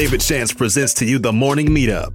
David Shands presents to you the Morning Meetup.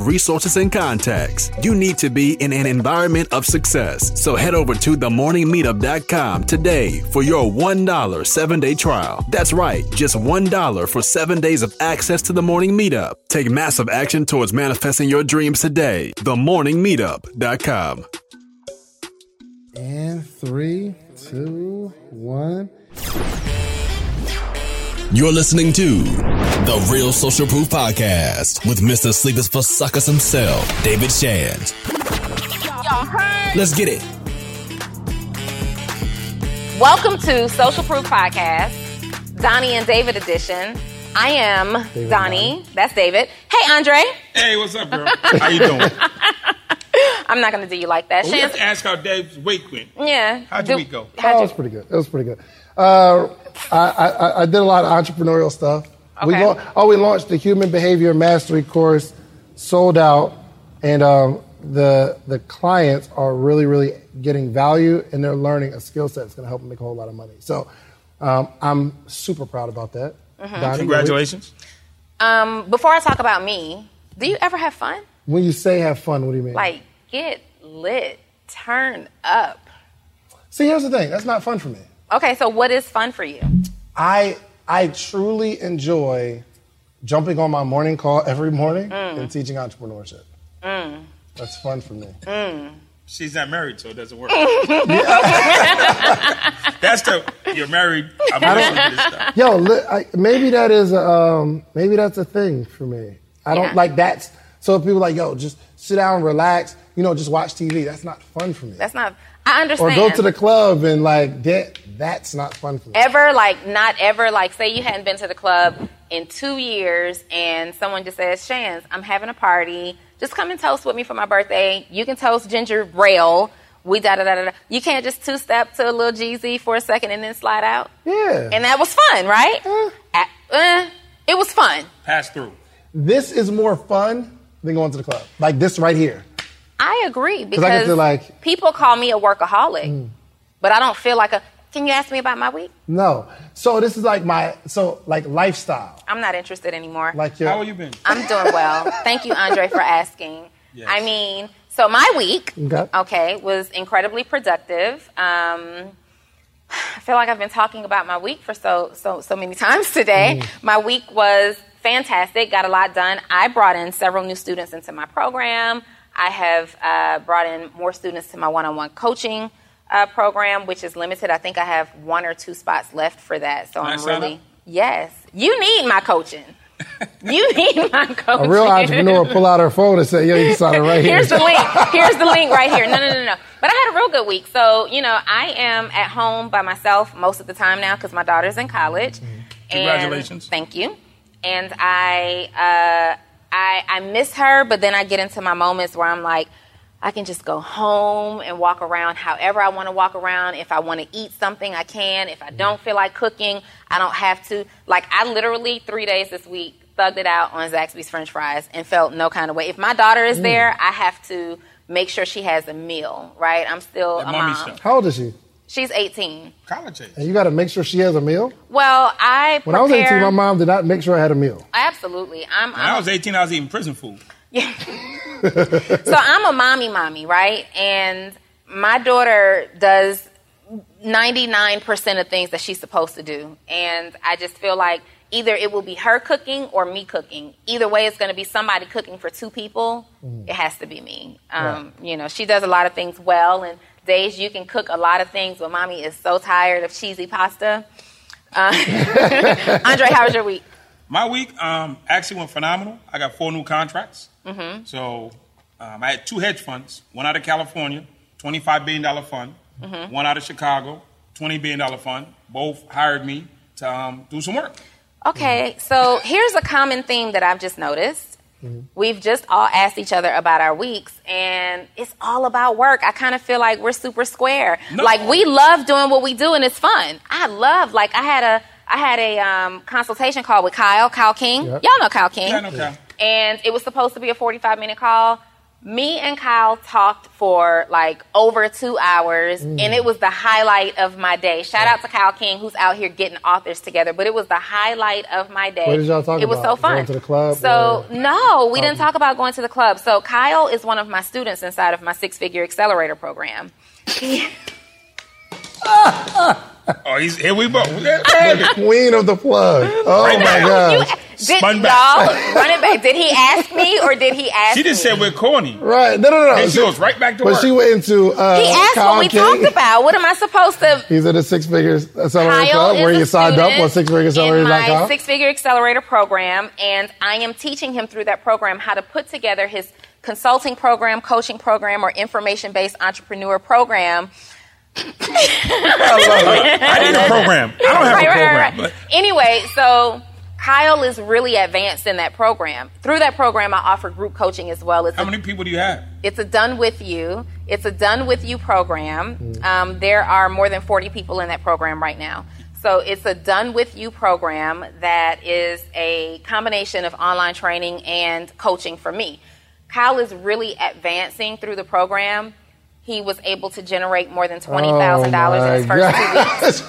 resources and contacts. You need to be in an environment of success. So head over to themorningmeetup.com today for your $1 7-day trial. That's right, just $1 for 7 days of access to the Morning Meetup. Take massive action towards manifesting your dreams today. themorningmeetup.com. And 3, 2, 1. You're listening to The Real Social Proof Podcast with Mr. Sleepers for Suckers himself, David Shands. Y'all heard? Let's get it. Welcome to Social Proof Podcast, Donnie and David edition. I am David Donnie. Martin. That's David. Hey, Andre. Hey, what's up, girl? How you doing? I'm not going to do you like that. Well, we have to ask how Dave's week went. Yeah. How'd your week go? It was pretty good. I did a lot of entrepreneurial stuff. Okay. We launched the Human Behavior Mastery course, sold out, and the clients are really, really getting value, and they're learning a skill set that's going to help them make a whole lot of money. So I'm super proud about that. Mm-hmm. Congratulations. Before I talk about me, do you ever have fun? When you say have fun, what do you mean? Like, get lit, turn up. See, here's the thing. That's not fun for me. Okay, so what is fun for you? I truly enjoy jumping on my morning call every morning and teaching entrepreneurship. That's fun for me. She's not married, so it doesn't work. You're married. I'm not this stuff. Maybe that's a thing for me. So if people are like, yo, just sit down, relax, just watch TV. That's not fun for me. I understand. Or go to the club and that's not fun for me. Say you hadn't been to the club in 2 years and someone just says, Shands, I'm having a party. Just come and toast with me for my birthday. You can toast ginger ale. We da-da-da-da-da. You can't just two-step to a little Jeezy for a second and then slide out? Yeah. And that was fun, right? It was fun. Pass through. This is more fun than going to the club. Like this right here. I agree because I feel like, people call me a workaholic, but I don't feel like can you ask me about my week? No. So this is like my lifestyle. I'm not interested anymore. How have you been? I'm doing well. Thank you, Andre, for asking. Yes. So my week, was incredibly productive. I feel like I've been talking about my week for so many times today. My week was fantastic. Got a lot done. I brought in several new students into my program. I have brought in more students to my one-on-one coaching program, which is limited. I think I have 1 or 2 spots left for that. So you need my coaching. You need my coaching. A real entrepreneur pull out her phone and say, yo, you can sign it right here. Here's the link. Here's the link right here. No. But I had a real good week. So, I am at home by myself most of the time now because my daughter's in college. Congratulations. Thank you. And I miss her, but then I get into my moments where I'm like, I can just go home and walk around however I want to walk around. If I want to eat something, I can. If I don't feel like cooking, I don't have to. Like, I literally 3 days this week thugged it out on Zaxby's French fries and felt no kind of way. If my daughter is there, I have to make sure she has a meal, right? I'm still a mom. How old is she? She's 18. College age. And you got to make sure she has a meal? Well, when I was 18, my mom did not make sure I had a meal. Absolutely. When I was 18, I was eating prison food. Yeah. So I'm a mommy, right? And my daughter does 99% of things that she's supposed to do. And I just feel like either it will be her cooking or me cooking. Either way, it's going to be somebody cooking for 2 people. It has to be me. She does a lot of things well, and days you can cook a lot of things, but mommy is so tired of cheesy pasta. Andre, how was your week? My week actually went phenomenal. I got 4 new contracts. Mm-hmm. So I had 2 hedge funds, one out of California, $25 billion fund, one out of Chicago, $20 billion fund. Both hired me to do some work. Okay, so here's a common theme that I've just noticed. Mm-hmm. We've just all asked each other about our weeks, and it's all about work. I kind of feel like we're super square. No. Like, we love doing what we do, and it's fun. I love, like, I had a consultation call with Kyle King. Yep. Y'all know Kyle King. Yeah, I know Kyle. And it was supposed to be a 45-minute call. Me and Kyle talked for, like, over 2 hours, and it was the highlight of my day. Shout out to Kyle King, who's out here getting authors together, but it was the highlight of my day. What did y'all talk about? It was so fun. Going to the club? No, we didn't talk about going to the club. So Kyle is one of my students inside of my six-figure accelerator program. Oh, he's here. We both. The queen of the plug. Oh right my God! Spun back. Y'all run it back. Did he ask me or did he ask? She just said we're corny. Right? No. And she goes right back to work. But she went into. He asked Kyle what we King. Talked about. What am I supposed to? He's in a six-figure accelerator club where you signed up on sixfigureaccelerator.com. My six-figure accelerator program, and I am teaching him through that program how to put together his consulting program, coaching program, or information-based entrepreneur program. I need a program. I don't have a program. Right. Anyway, so Kyle is really advanced in that program. Through that program, I offer group coaching as well. How many people do you have? It's a Done With You. It's a Done With You program. There are more than 40 people in that program right now. So it's a Done With You program that is a combination of online training and coaching for me. Kyle is really advancing through the program. He was able to generate more than $20,000 in his first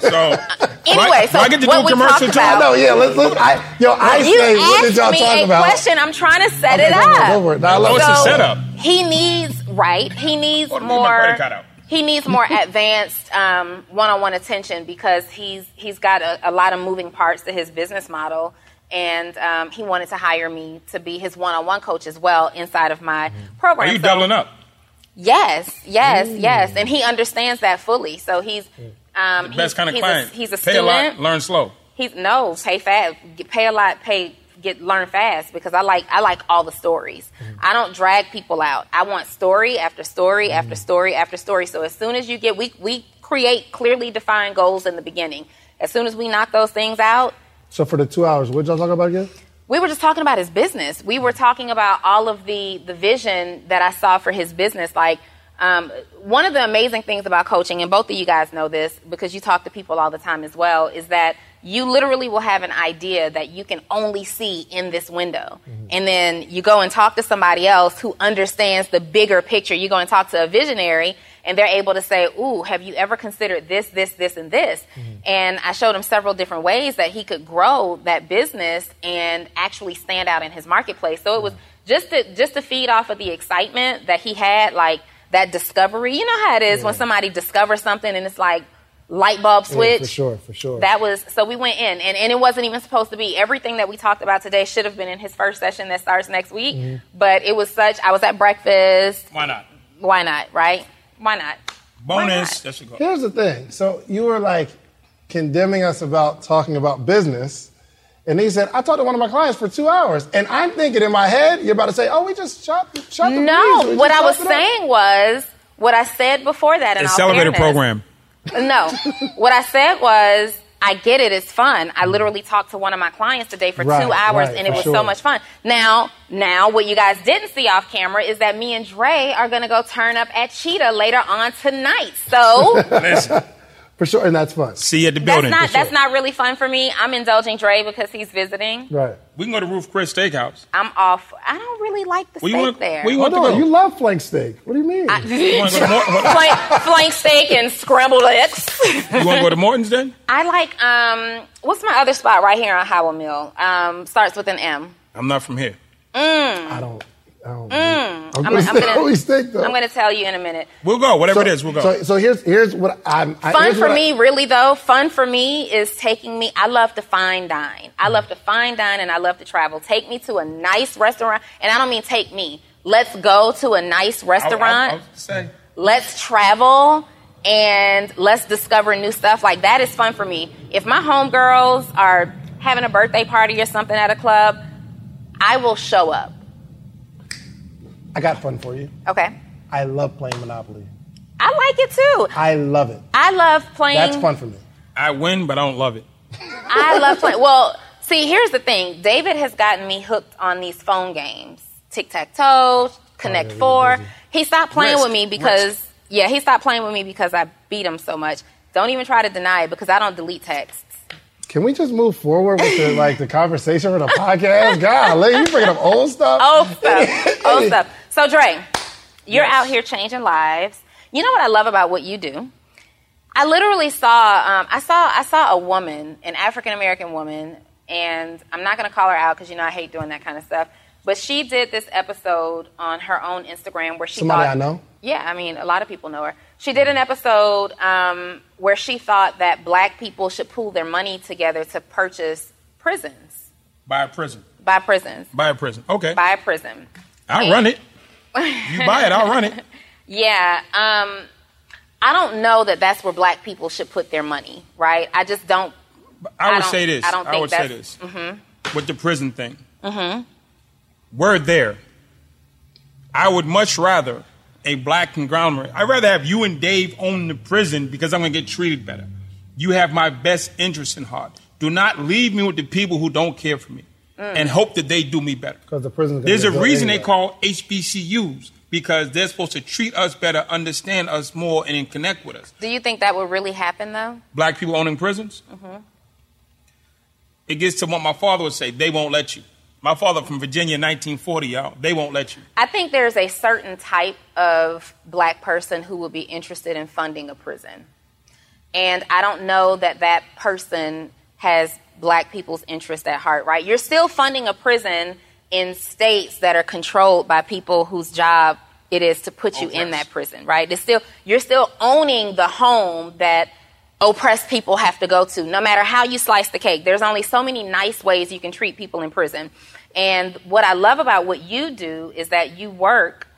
2 weeks. So I get to do commercial too? No, yeah, let's. What did y'all talk about? Question. I'm trying to set it up. It's a setup. He needs more advanced one-on-one attention because he's got a lot of moving parts to his business model. And he wanted to hire me to be his one-on-one coach as well inside of my program. Are you doubling up? Yes. And he understands that fully. So he's the best kind of client. He's a student. Pay a lot, learn slow. Pay fast. Pay a lot, learn fast because I like all the stories. I don't drag people out. I want story after story after story after story. So as soon as you get we create clearly defined goals in the beginning. As soon as we knock those things out. So for the 2 hours, what did y'all talk about again? We were just talking about his business. We were talking about all of the vision that I saw for his business. Like, one of the amazing things about coaching, and both of you guys know this because you talk to people all the time as well, is that you literally will have an idea that you can only see in this window. Mm-hmm. And then you go and talk to somebody else who understands the bigger picture. You go and talk to a visionary, and they're able to say, ooh, have you ever considered this, this, this, and this? Mm-hmm. And I showed him several different ways that he could grow that business and actually stand out in his marketplace. So it was just to feed off of the excitement that he had, like that discovery. You know how it is when somebody discovers something and it's like light bulb switch. Yeah, for sure. So we went in and it wasn't even supposed to be. Everything that we talked about today should have been in his first session that starts next week. Mm-hmm. But it was I was at breakfast. Why not? Right? Why not? Bonus. Why not? Here's the thing. So you were like condemning us about talking about business. And he said, I talked to one of my clients for 2 hours. And I'm thinking in my head, you're about to say, oh, we just shot the breeze. No, what I was saying was what I said before that. In accelerator program. No. What I said was, I get it. It's fun. I literally talked to one of my clients today for 2 hours, and it was so much fun. Now, what you guys didn't see off camera is that me and Dre are going to go turn up at Cheetah later on tonight. So, listen. For sure, and that's fun. See you at the building. That's not really fun for me. I'm indulging Dre because he's visiting. Right. We can go to Ruth Chris Steakhouse. I'm off. I don't really like the steak there. You love flank steak. What do you mean? Flank steak and scrambled eggs. You want to go to Morton's then? I like, what's my other spot right here on Howell Mill? Starts with an M. I'm not from here. I'm going to tell you in a minute. We'll go. We'll go. So here's what I'm... Fun for me is taking me... I love to fine dine. I love to fine dine and I love to travel. Take me to a nice restaurant. And I don't mean take me. Let's go to a nice restaurant. Let's travel and let's discover new stuff. Like, that is fun for me. If my homegirls are having a birthday party or something at a club, I will show up. I got fun for you. Okay. I love playing Monopoly. I like it too. I love it. I love playing. That's fun for me. I win, but I don't love it. I love playing. Well, See, here's the thing. David has gotten me hooked on these phone games. Tic-tac-toe, Connect Four. He stopped playing with me because, he stopped playing with me because I beat him so much. Don't even try to deny it because I don't delete texts. Can we just move forward with the, like, the conversation or the podcast? Golly, you bringing up old stuff? Old stuff. So, Dre, you're out here changing lives. You know what I love about what you do? I literally saw, I saw a woman, an African-American woman, and I'm not going to call her out because, you know, I hate doing that kind of stuff. But she did this episode on her own Instagram where she Yeah, I mean, a lot of people know her. She did an episode where she thought that black people should pool their money together to purchase prisons. Buy a prison. Okay. Buy a prison. I'll run it. You buy it, I'll run it. Yeah. I don't know that that's where black people should put their money, right? I just don't. I would say this. I would say this. Mm-hmm. With the prison thing. Mm-hmm. We're there. I would much rather a black conglomerate. I'd rather have you and Dave own the prison because I'm going to get treated better. You have my best interest in heart. Do not leave me with the people who don't care for me and hope that they do me better. Because the prison's going to get There's a reason they call HBCUs because they're supposed to treat us better, understand us more, and connect with us. Do you think that will really happen, though? Black people owning prisons? Mm-hmm. It gets to what my father would say. They won't let you. My father from Virginia, 1940, y'all. They won't let you. I think there's a certain type of black person who would be interested in funding a prison. And I don't know that that person has black people's interest at heart, right? You're still funding a prison in states that are controlled by people whose job it is to put you in that prison, right? It's still, you're still owning the home that oppressed people have to go to, no matter how you slice the cake. There's only so many nice ways you can treat people in prison. And what I love about what you do is that you work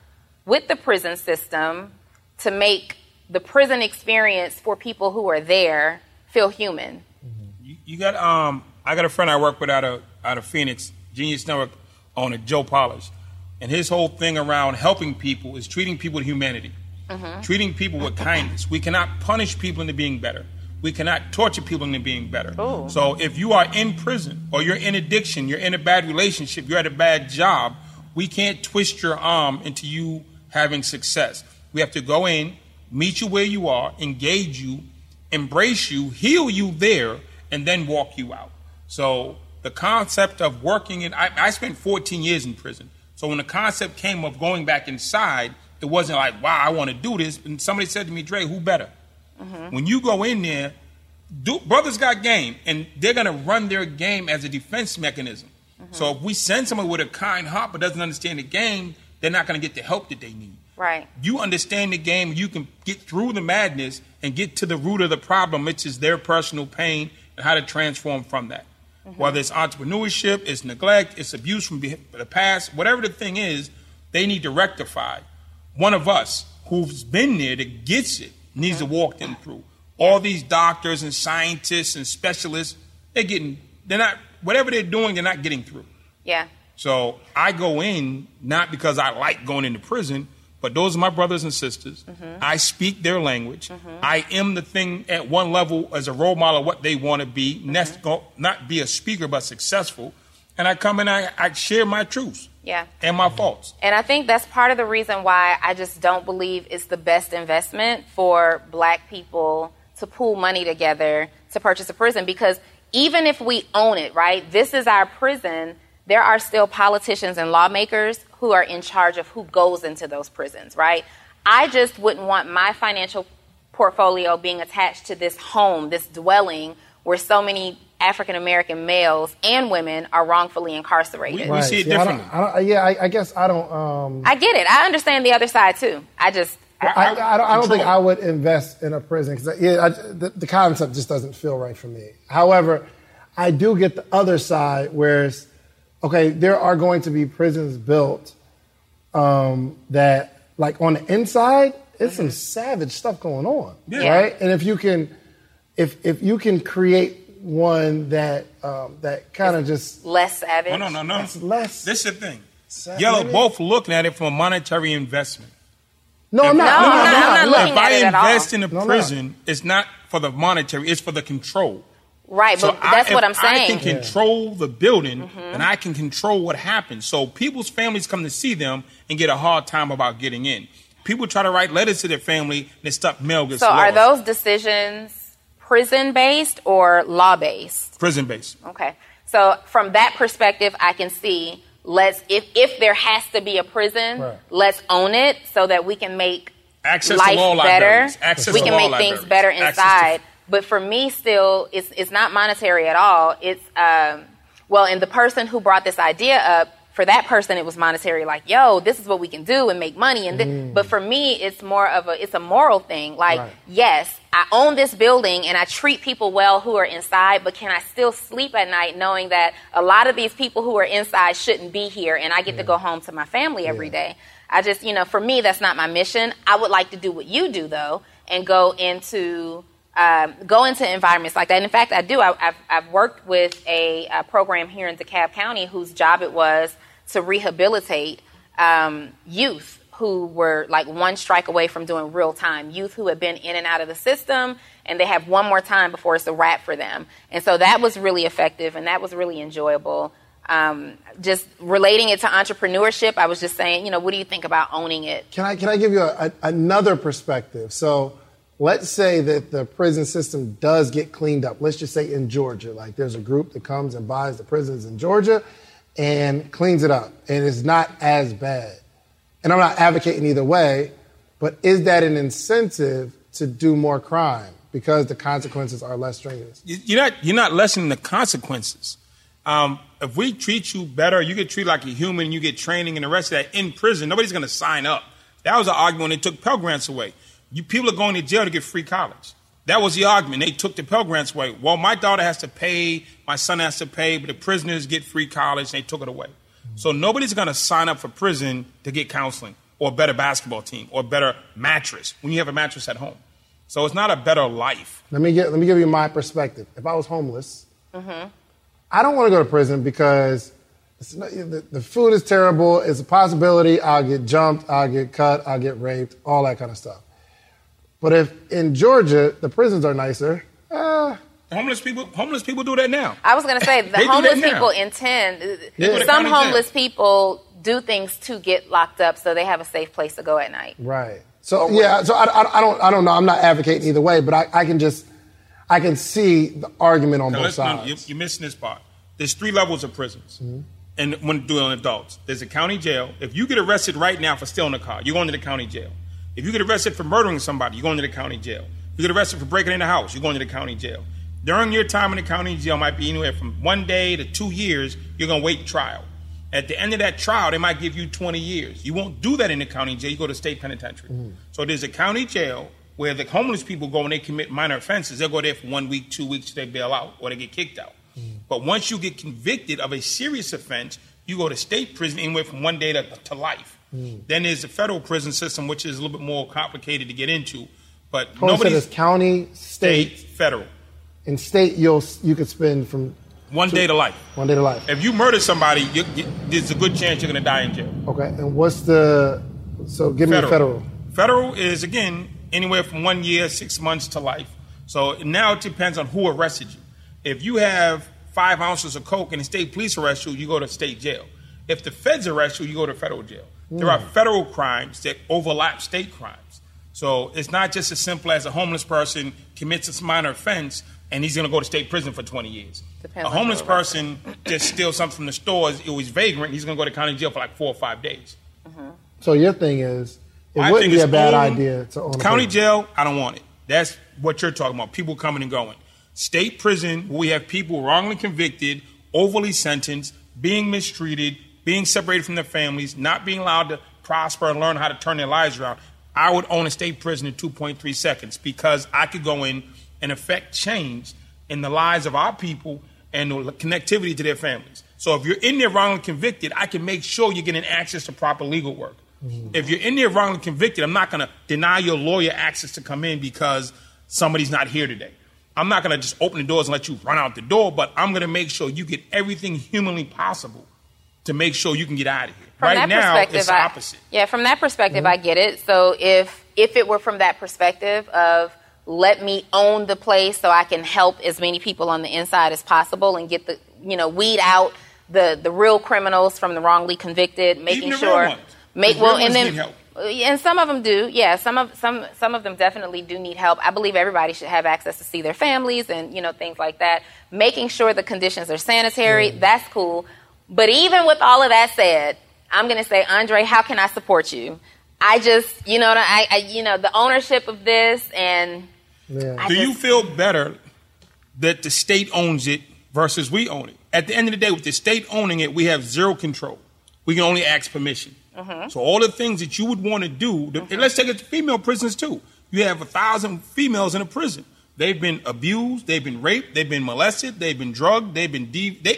with the prison system to make the prison experience for people who are there feel human. You got I got a friend I work with out of Phoenix, Genius Network owner, Joe Polish, and his whole thing around helping people is treating people with humanity, treating people with kindness. We cannot punish people into being better. We cannot torture people into being better. Ooh. So if you are in prison or you're in addiction, you're in a bad relationship, you're at a bad job, we can't twist your arm into you having success. We have to go in, meet you where you are, engage you, embrace you, heal you there, and then walk you out. So the concept of working in, I spent 14 years in prison. So when the concept came of going back inside, it wasn't like, wow, I want to do this. And somebody said to me, Dre, who better? Mm-hmm. When you go in there, brothers got game, and they're going to run their game as a defense mechanism. Mm-hmm. So if we send someone with a kind heart but doesn't understand the game, they're not going to get the help that they need. Right. You understand the game, you can get through the madness and get to the root of the problem, which is their personal pain and how to transform from that. Mm-hmm. Whether it's entrepreneurship, it's neglect, it's abuse from the past, whatever the thing is, they need to rectify. One of us who's been there that gets it needs to walk them through. All these doctors and scientists and specialists, whatever they're doing, they're not getting through. Yeah. So I go in, not because I like going into prison, but those are my brothers and sisters. Mm-hmm. I speak their language. Mm-hmm. I am the thing at one level as a role model of what they want to be, not be a speaker, but successful. And I come and I share my truths. Yeah. And my faults. And I think that's part of the reason why I just don't believe it's the best investment for black people to pool money together to purchase a prison. Because even if we own it, right, this is our prison, there are still politicians and lawmakers who are in charge of who goes into those prisons, right? I just wouldn't want my financial portfolio being attached to this home, this dwelling where so many African-American males and women are wrongfully incarcerated. We see it differently. I guess I don't... I get it. I understand the other side, too. I don't think I would invest in a prison because the concept just doesn't feel right for me. However, I do get the other side where it's, okay, there are going to be prisons built that, like, on the inside, it's some savage stuff going on, right? And if you can create one that kind of just less savage. No. It's less. This is the thing. Y'all are both looking at it from a monetary investment. No, I'm not looking at it at all. If I invest in a prison, it's not for the monetary. It's for the control. Right, so but that's what I'm saying. I can control the building, and I can control what happens. So people's families come to see them and get a hard time about getting in. People try to write letters to their family, and they stuck mail gets lost. Are those decisions prison-based or law-based? Prison-based. Okay. So from that perspective, I can see if there has to be a prison, let's own it so that we can make life better. We can make things better inside. But for me, still, it's not monetary at all. It's and the person who brought this idea up, for that person, it was monetary. Like, yo, this is what we can do and make money. And but for me, it's more of a moral thing. Like, yes, I own this building and I treat people well who are inside. But can I still sleep at night knowing that a lot of these people who are inside shouldn't be here, and I get to go home to my family every day? I just, for me, that's not my mission. I would like to do what you do though, and go into environments like that. And in fact, I do. I've worked with a program here in DeKalb County whose job it was to rehabilitate youth who were like one strike away from doing real time, youth who had been in and out of the system, and they have one more time before it's a wrap for them. And so that was really effective, and that was really enjoyable. Just relating it to entrepreneurship, I was just saying, what do you think about owning it? Can I give you another perspective? So let's say that the prison system does get cleaned up. Let's just say in Georgia, like there's a group that comes and buys the prisons in Georgia and cleans it up, and it's not as bad. And I'm not advocating either way, but is that an incentive to do more crime because the consequences are less strenuous? You're not lessening the consequences. If we treat you better, you get treated like a human, you get training and the rest of that in prison, nobody's going to sign up. That was the argument when they took Pell Grants away. People are going to jail to get free college. That was the argument. They took the Pell Grants away. Well, my daughter has to pay, my son has to pay, but the prisoners get free college, and they took it away. So nobody's going to sign up for prison to get counseling or a better basketball team or a better mattress when you have a mattress at home. So it's not a better life. Let me give you my perspective. If I was homeless, I don't want to go to prison because the food is terrible. It's a possibility. I'll get jumped. I'll get cut. I'll get raped, all that kind of stuff. But if in Georgia, the prisons are nicer. Homeless people do that now. I was going to say, the homeless people intend. Some homeless people do things to get locked up so they have a safe place to go at night. Right. So, I don't know. I'm not advocating either way, but I can see the argument on both sides. You're missing this part. There's three levels of prisons. And when doing adults, there's a county jail. If you get arrested right now for stealing a car, you're going to the county jail. If you get arrested for murdering somebody, you're going to the county jail. If you get arrested for breaking in the house, you're going to the county jail. During your time in the county jail, might be anywhere from 1 day to 2 years, you're going to wait trial. At the end of that trial, they might give you 20 years. You won't do that in the county jail. You go to state penitentiary. So there's a county jail where the homeless people go and they commit minor offenses. They'll go there for 1 week, 2 weeks, they bail out or they get kicked out. But once you get convicted of a serious offense, you go to state prison anywhere from 1 day to life. Then there's the federal prison system, which is a little bit more complicated to get into. But nobody's county, state, federal. In state, you could spend from one day to life. 1 day to life. If you murder somebody, there's a good chance you're going to die in jail. Okay, and what's the? So give me federal. Federal is again anywhere from 1 year, 6 months to life. So now it depends on who arrested you. If you have 5 ounces of coke and the state police arrest you, you go to state jail. If the feds arrest you, you go to federal jail. There are federal crimes that overlap state crimes. So it's not just as simple as a homeless person commits this minor offense and he's going to go to state prison for 20 years. Depends. A homeless person just steals something from the stores, it was vagrant, he's going to go to county jail for like 4 or 5 days. So your thing is, it wouldn't be a bad idea to own a county jail, I don't want it. That's what you're talking about, people coming and going. State prison, we have people wrongly convicted, overly sentenced, being mistreated, being separated from their families, not being allowed to prosper and learn how to turn their lives around. I would own a state prison in 2.3 seconds because I could go in and affect change in the lives of our people and the connectivity to their families. So if you're in there wrongly convicted, I can make sure you're getting access to proper legal work. If you're in there wrongly convicted, I'm not going to deny your lawyer access to come in because somebody's not here today. I'm not going to just open the doors and let you run out the door, but I'm going to make sure you get everything humanly possible to make sure you can get out of here. Right now, it's the opposite. Yeah, from that perspective, I get it. So if it were from that perspective of let me own the place so I can help as many people on the inside as possible and get the, you know, weed out the real criminals from the wrongly convicted, making sure, and some of them do. Yeah. Some of them definitely do need help. I believe everybody should have access to see their families and, you know, things like that, making sure the conditions are sanitary. Mm. That's cool. But even with all of that said, I'm going to say, Andre, how can I support you? I just, you know, I you know, the ownership of this and. Yeah. Do you feel better that the state owns it versus we own it? At the end of the day, with the state owning it, we have zero control. We can only ask permission. Mm-hmm. So all the things that you would want to do, and let's take it to female prisons too. You have 1,000 females in a prison. They've been abused. They've been raped. They've been molested. They've been drugged. They've been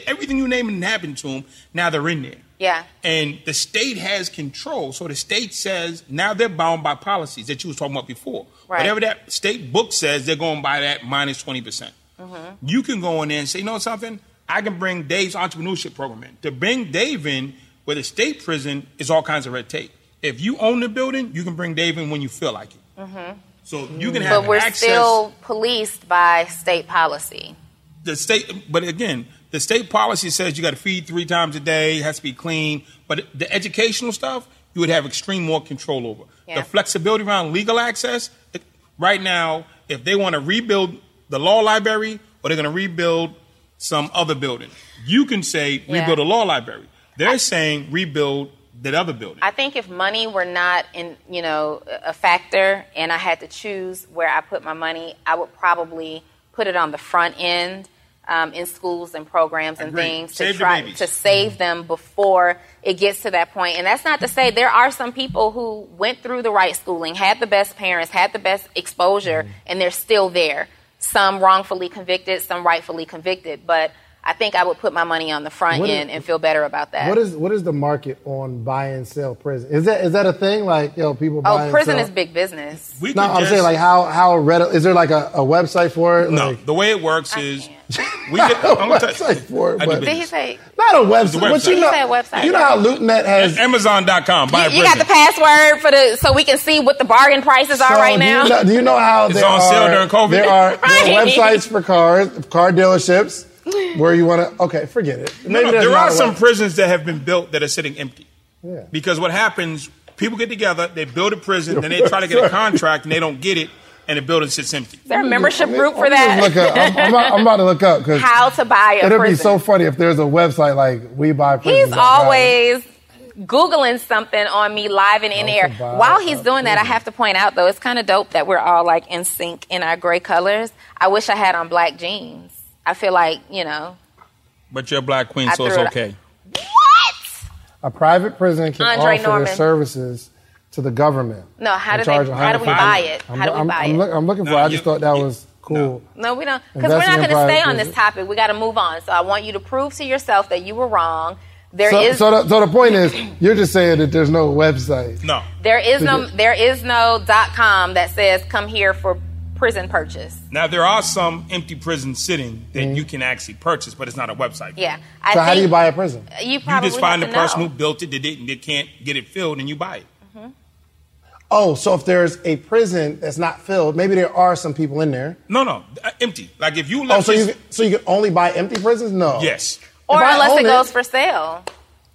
everything you name it happened to them. Now they're in there. Yeah. And the state has control. So the state says now they're bound by policies that you was talking about before. Right. Whatever that state book says, they're going by that minus 20%. Mm-hmm. You can go in there and say, you know something? I can bring Dave's entrepreneurship program in. To bring Dave in where the state prison is all kinds of red tape. If you own the building, you can bring Dave in when you feel like it. Mm-hmm. So you can have access. But we're still policed by state policy. The state, but again, the state policy says you got to feed 3 times a day, has to be clean. But the educational stuff, you would have extreme more control over. Yeah. The flexibility around legal access, right now, if they want to rebuild the law library or they're going to rebuild some other building, you can say rebuild a law library. They're saying rebuild that other building. I think if money were not in, you know, a factor and I had to choose where I put my money, I would probably put it on the front end in schools and programs and things to save them before it gets to that point. And that's not to say there are some people who went through the right schooling, had the best parents, had the best exposure, and they're still there. Some wrongfully convicted, some rightfully convicted. But I think I would put my money on the front end and feel better about that. What is the market on buy and sell prison? Is that a thing? Like, people buy and sell? Oh, prison is big business. I'm saying, like, how is there like a website for it? No, the way it works is I'm going to tell you. Did he say? Not a website. But you know, website. You know how LootNet has Amazon.com. Buy you got the password so we can see what the bargain prices are right now. Do you know how it's on sale during COVID? There are websites for cars, car dealerships. Where you want to... Okay, forget it. There are some prisons that have been built that are sitting empty. Yeah. Because what happens, people get together, they build a prison, then they try to get a contract, and they don't get it, and the building sits empty. Is there a membership group for that? I'm about to look up. Cause how to buy a prison. It'd be so funny if there's a website like We Buy Prisons. He's always... Googling something on me live and in air. While he's doing that, I have to point out, though, it's kind of dope that we're all like in sync in our gray colors. I wish I had on black jeans. I feel like, you know. But you're a black queen, so it's okay. What? A private prison can offer their services to the government. No, how do we buy it? I'm looking for it. I just thought that was cool. No, we don't. Because we're not going to stay on this topic. We got to move on. So I want you to prove to yourself that you were wrong. So the point is, you're just saying that there's no website. No. There is no .com that says come here for prison purchase. Now, there are some empty prisons sitting that you can actually purchase, but it's not a website. Yeah. So how do you buy a prison? You just find the person who built it, did it, and they can't get it filled, and you buy it. Mm-hmm. Oh, so if there's a prison that's not filled, maybe there are some people in there. No, empty. Like if you left... So you can only buy empty prisons? No. Yes. Or unless it goes for sale.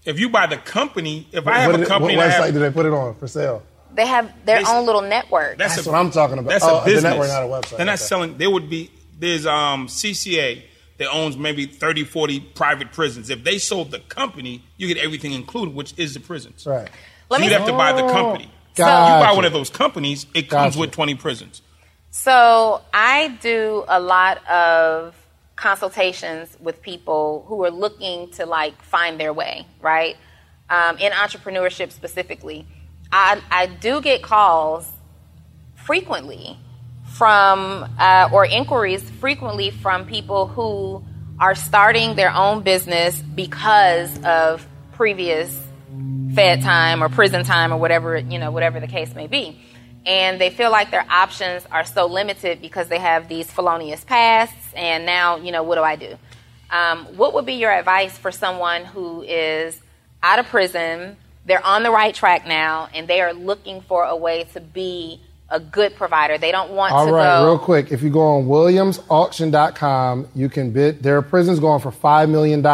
If you buy the company, what website do they put it on for sale? They have their own little network. That's what I'm talking about. That's a business. The network, not a website. They're not selling. There's CCA that owns maybe 30, 40 private prisons. If they sold the company, you get everything included, which is the prisons. Right. You'd have to buy the company. Gotcha. So you buy one of those companies, it comes with 20 prisons. So I do a lot of consultations with people who are looking to like find their way, right? In entrepreneurship specifically. I do get calls frequently from, or inquiries frequently from people who are starting their own business because of previous fed time or prison time or whatever the case may be. And they feel like their options are so limited because they have these felonious pasts and now, what do I do? What would be your advice for someone who is out of prison, they're on the right track now, and they are looking for a way to be a good provider. They don't want to go. All right, real quick. If you go on WilliamsAuction.com, you can bid. There are prisons going for $5 million,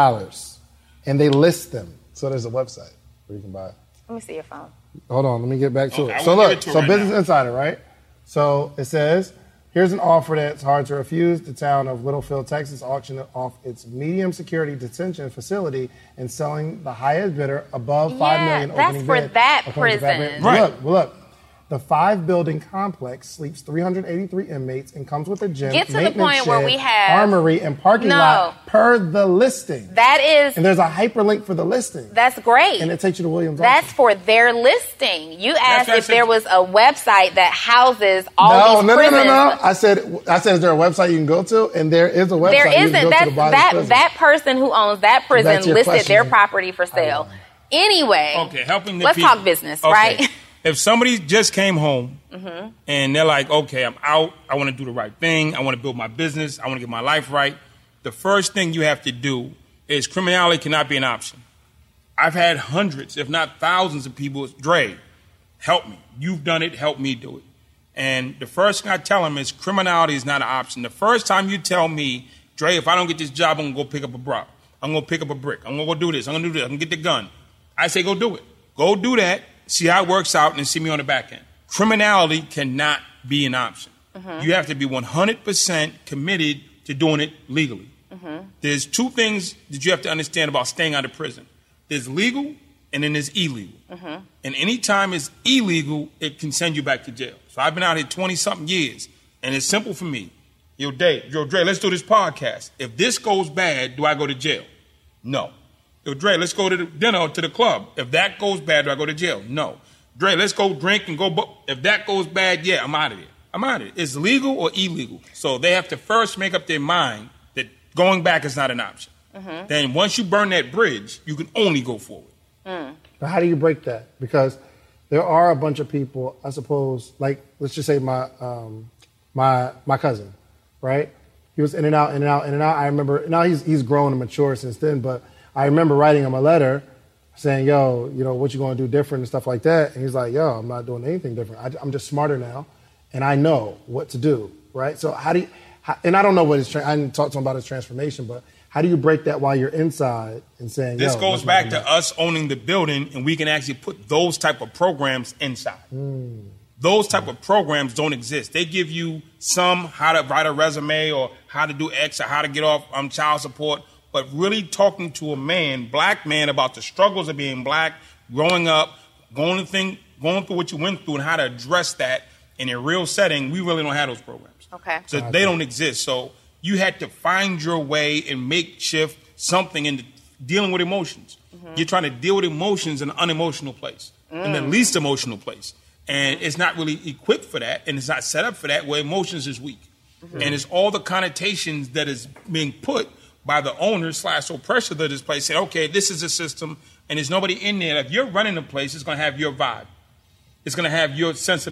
and they list them. So there's a website where you can buy it. Let me see your phone. Hold on. Let me get back to it. So look, so Business Insider, right? So it says, here's an offer that's hard to refuse. The town of Littlefield, Texas, auctioned off its medium security detention facility and selling the highest bidder above $5 million opening bid. That's for that prison. Right. Look. The 5-building complex sleeps 383 inmates and comes with a gym, get to maintenance the point shed, where we have armory, and parking lot per the listing. That is, and there's a hyperlink for the listing. That's great, and it takes you to Williams. That's auction. For their listing. You asked if there was a website that houses all these prisons. No. I said, is there a website you can go to? And there is a website. There isn't. You can go to the that person who owns that prison listed their property for sale. Anyway, let's talk business, right? If somebody just came home and they're like, okay, I'm out. I want to do the right thing. I want to build my business. I want to get my life right. The first thing you have to do is criminality cannot be an option. I've had hundreds, if not thousands of people, Dre, help me. You've done it. Help me do it. And the first thing I tell them is criminality is not an option. The first time you tell me, Dre, if I don't get this job, I'm going to go pick up a brick. I'm going to pick up a brick. I'm going to go do this. I'm going to do this. I'm going to get the gun. I say, go do it. Go do that. See how it works out and see me on the back end. Criminality cannot be an option. Mm-hmm. You have to be 100% committed to doing it legally. Mm-hmm. There's two things that you have to understand about staying out of prison. There's legal and then there's illegal. Mm-hmm. And any time it's illegal, it can send you back to jail. So I've been out here 20-something years, and it's simple for me. Yo, Dave, Dre, let's do this podcast. If this goes bad, do I go to jail? No. Yo, Dre, let's go to the dinner or to the club. If that goes bad, do I go to jail? No. Dre, let's go drink and go. If that goes bad, yeah, I'm out of here. I'm out of it. It's legal or illegal. So they have to first make up their mind that going back is not an option. Mm-hmm. Then once you burn that bridge, you can only go forward. Mm. But how do you break that? Because there are a bunch of people, I suppose, like, let's just say my cousin, right? He was in and out. I remember, now he's grown and mature since then, but I remember writing him a letter saying, yo, you know, what you going to do different and stuff like that. And he's like, yo, I'm not doing anything different. I'm just smarter now, and I know what to do, right? So how do you – and I don't know what his – I didn't talk to him about his transformation, but how do you break that while you're inside and saying, this goes back to us owning the building, and we can actually put those type of programs inside. Mm. Those type of programs don't exist. They give you some how to write a resume or how to do X or how to get off child support. But really talking to a man, black man, about the struggles of being black, growing up, going through what you went through and how to address that in a real setting, we really don't have those programs. Okay. So they don't exist. So you had to find your way and makeshift something in dealing with emotions. Mm-hmm. You're trying to deal with emotions in an unemotional place, in the least emotional place. And it's not really equipped for that, and it's not set up for that, where emotions is weak. Mm-hmm. And it's all the connotations that is being put by the owner / oppressor of this place, saying, okay, this is a system, and there's nobody in there. If you're running the place, it's going to have your vibe. It's going to have your sense of...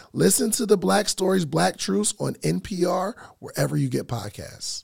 Listen to the Black Stories, Black Truths on NPR, wherever you get podcasts.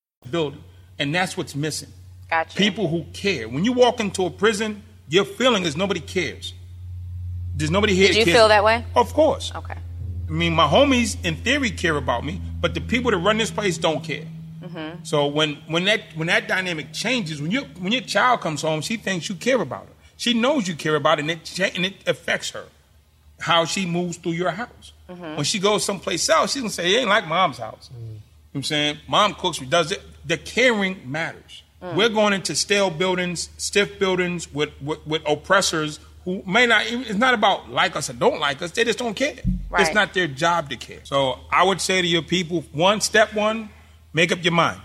Building, and that's what's missing. Gotcha. People who care. When you walk into a prison, your feeling is nobody cares. There's nobody here. Did you feel that way? Of course. Okay. I mean, my homies in theory care about me, but the people that run this place don't care. Mm-hmm. So when that dynamic changes, when your child comes home, she thinks you care about her. She knows you care about her, and it affects her how she moves through your house. Mm-hmm. When she goes someplace else, she's gonna say it ain't like mom's house. Mm-hmm. You know what I'm saying? Mom cooks, does it. The caring matters. Mm. We're going into stale buildings, stiff buildings with oppressors who may not even, it's not about like us or don't like us. They just don't care. Right. It's not their job to care. So I would say to your people, step one, make up your mind.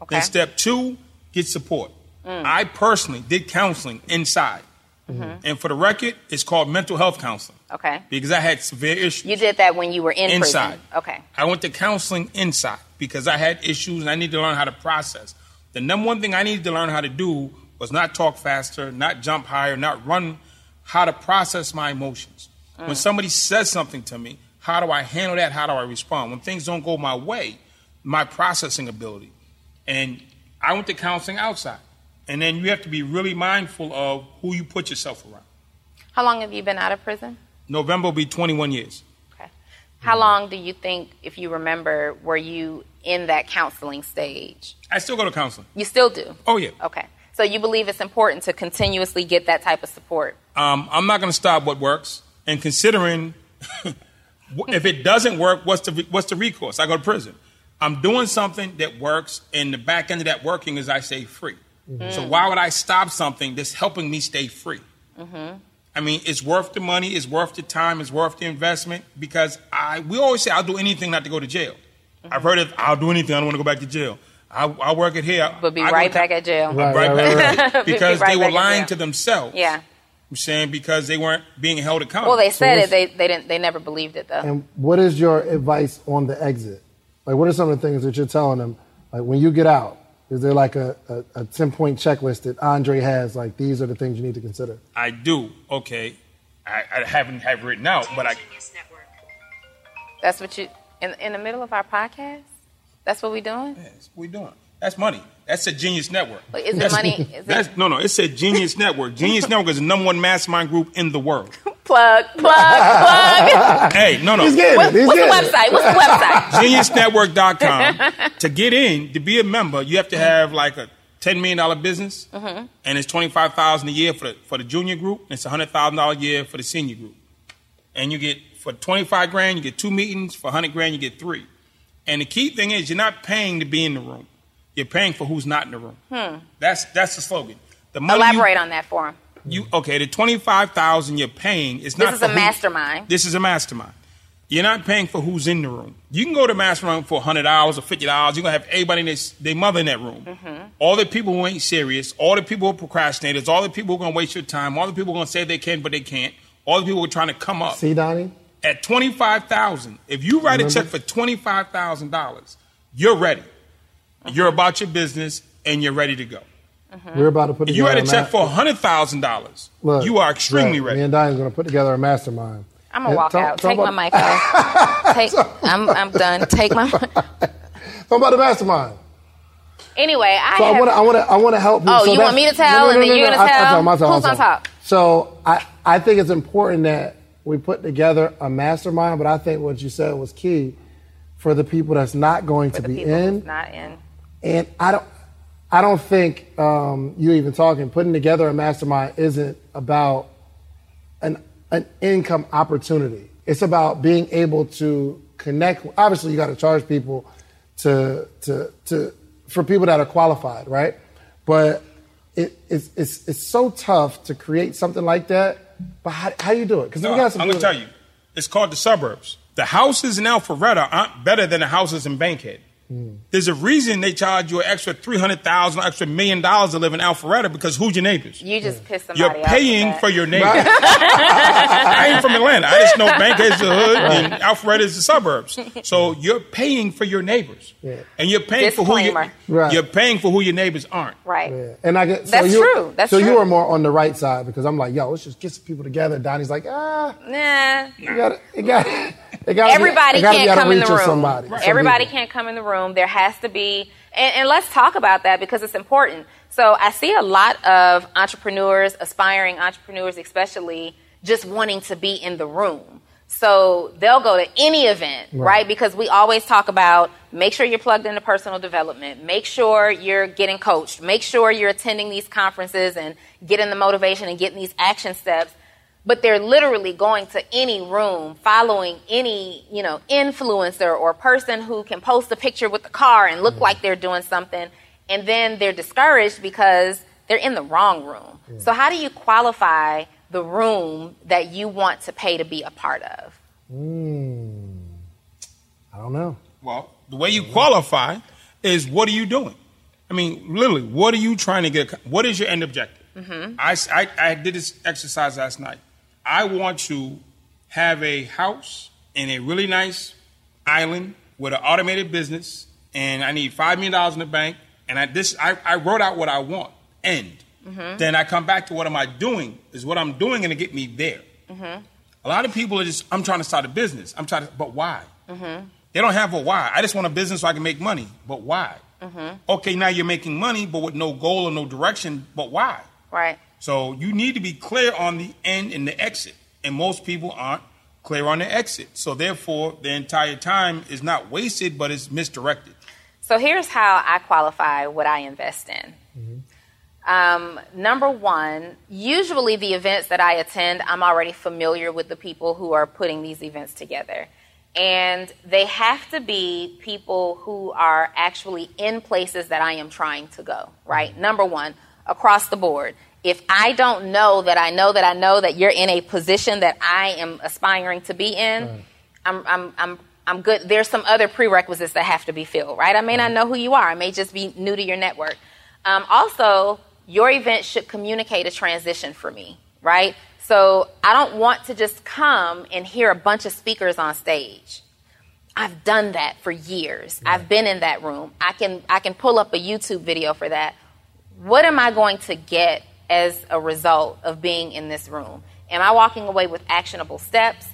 Okay. Then step two, get support. Mm. I personally did counseling inside. Mm-hmm. And for the record, it's called mental health counseling. Okay. Because I had severe issues. You did that when you were inside. Okay. I went to counseling inside because I had issues and I needed to learn how to process. The number one thing I needed to learn how to do was not talk faster, not jump higher, not run, how to process my emotions. Mm. When somebody says something to me, how do I handle that? How do I respond? When things don't go my way, my processing ability. And I went to counseling outside. And then you have to be really mindful of who you put yourself around. How long have you been out of prison? November will be 21 years. Okay. How long do you think, if you remember, were you in that counseling stage? I still go to counseling. You still do? Oh, yeah. Okay. So you believe it's important to continuously get that type of support? I'm not going to stop what works. And considering if it doesn't work, what's the recourse? I go to prison. I'm doing something that works, and the back end of that working is I stay free. Mm-hmm. So why would I stop something that's helping me stay free? Mm-hmm. I mean, it's worth the money, it's worth the time, it's worth the investment, because we always say, I'll do anything not to go to jail. Mm-hmm. I've heard it, I'll do anything, I don't want to go back to jail. I'll work it here. But be right back at jail. Right. Because they were lying to themselves. Yeah. I'm saying because they weren't being held accountable. Well, they said it, they never believed it, though. And what is your advice on the exit? Like, what are some of the things that you're telling them, like, when you get out? Is there like a 10-point checklist that Andre has, like these are the things you need to consider? I do. Okay. I haven't have written out, but Genius Network. That's what you, in the middle of our podcast? That's what we doing? Yes, we doing. That's money. That's a Genius Network. Wait, is it money? Is it? No, no. It's a Genius Network. Genius Network is the number one mastermind group in the world. Plug. Hey, no, no. He's getting it. What's the website? What's the website? GeniusNetwork.com. To get in, to be a member, you have to have like a $10 million business, and it's $25,000 a year for the junior group, and it's $100,000 a year for the senior group. And you get, for $25,000, you get 2 meetings. For $100,000, you get 3. And the key thing is, you're not paying to be in the room. You're paying for who's not in the room. That's the slogan. The money Elaborate on that for him. The $25,000 you're paying is not. This is a mastermind. This is a mastermind. You're not paying for who's in the room. You can go to mastermind for $100 or $50. You're gonna have everybody and their mother in that room. All the people who ain't serious. All the people who are procrastinators. All the people who are gonna waste your time. All the people who are gonna say they can but they can't. All the people who are trying to come up. See, Donnie. At $25,000, if you write a check for $25,000, you're ready. You're about your business, and you're ready to go. We're about to put together. If you write a check for $100,000, you are extremely ready. Me and Diane's going to put together a mastermind. I'm going to walk out. Take my mic off. I'm done. Take my mic. Talk about the mastermind. Anyway, I want to help you. Oh, so you want me to tell, and then you're going to tell? Who's on top? So I think it's important that we put together a mastermind, but I think what you said was key for the people that's not going to be in. Not in. And I don't think you even talking. Putting together a mastermind isn't about an income opportunity. It's about being able to connect. Obviously, you got to charge people to for people that are qualified, right? But it's so tough to create something like that. But how do you do it? Because I'm going to tell you, it's called the suburbs. The houses in Alpharetta aren't better than the houses in Bankhead. There's a reason they charge you an extra $300,000, extra $1 million to live in Alpharetta, because who's your neighbors? You just pissed somebody off. You're paying for your neighbors. Right. I ain't from Atlanta. I just know Bankhead's the hood and Alpharetta's the suburbs. So you're paying for your neighbors, and you're paying you're paying for who your neighbors aren't. Right. Yeah. And I get that's true. That's true. So you are more on the right side, because I'm like, yo, let's just get some people together. Donnie's like, nah. Everybody can't come in the room. Right. Everybody can't come in the room. There has to be, and let's talk about that, because it's important. So I see a lot of entrepreneurs, aspiring entrepreneurs especially, just wanting to be in the room. So they'll go to any event, right? Because we always talk about, make sure you're plugged into personal development. Make sure you're getting coached. Make sure you're attending these conferences and getting the motivation and getting these action steps. But they're literally going to any room, following any, influencer or person who can post a picture with the car and look like they're doing something. And then they're discouraged because they're in the wrong room. Yeah. So how do you qualify the room that you want to pay to be a part of? I don't know. Well, the way you qualify is, what are you doing? I mean, literally, what are you trying to get? What is your end objective? I did this exercise last night. I want to have a house in a really nice island with an automated business, and I need $5 million in the bank, and I wrote out what I want. Then I come back to, what am I doing? Is what I'm doing going to get me there? A lot of people are just, I'm trying to start a business. But why? They don't have a why. I just want a business so I can make money. But why? Okay, now you're making money, but with no goal or no direction. But why? Right. So you need to be clear on the end and the exit. And most people aren't clear on the exit. So therefore, the entire time is not wasted, but it's misdirected. So here's how I qualify what I invest in. Number one, usually the events that I attend, I'm already familiar with the people who are putting these events together. And they have to be people who are actually in places that I am trying to go, right? Number one, across the board. If I don't know that I know that you're in a position that I am aspiring to be in, I'm good. There's some other prerequisites that have to be filled, right? I may not know who you are. I may just be new to your network. Also, your event should communicate a transition for me, right? So I don't want to just come and hear a bunch of speakers on stage. I've done that for years. I've been in that room. I can pull up a YouTube video for that. What am I going to get as a result of being in this room? Am I walking away with actionable steps?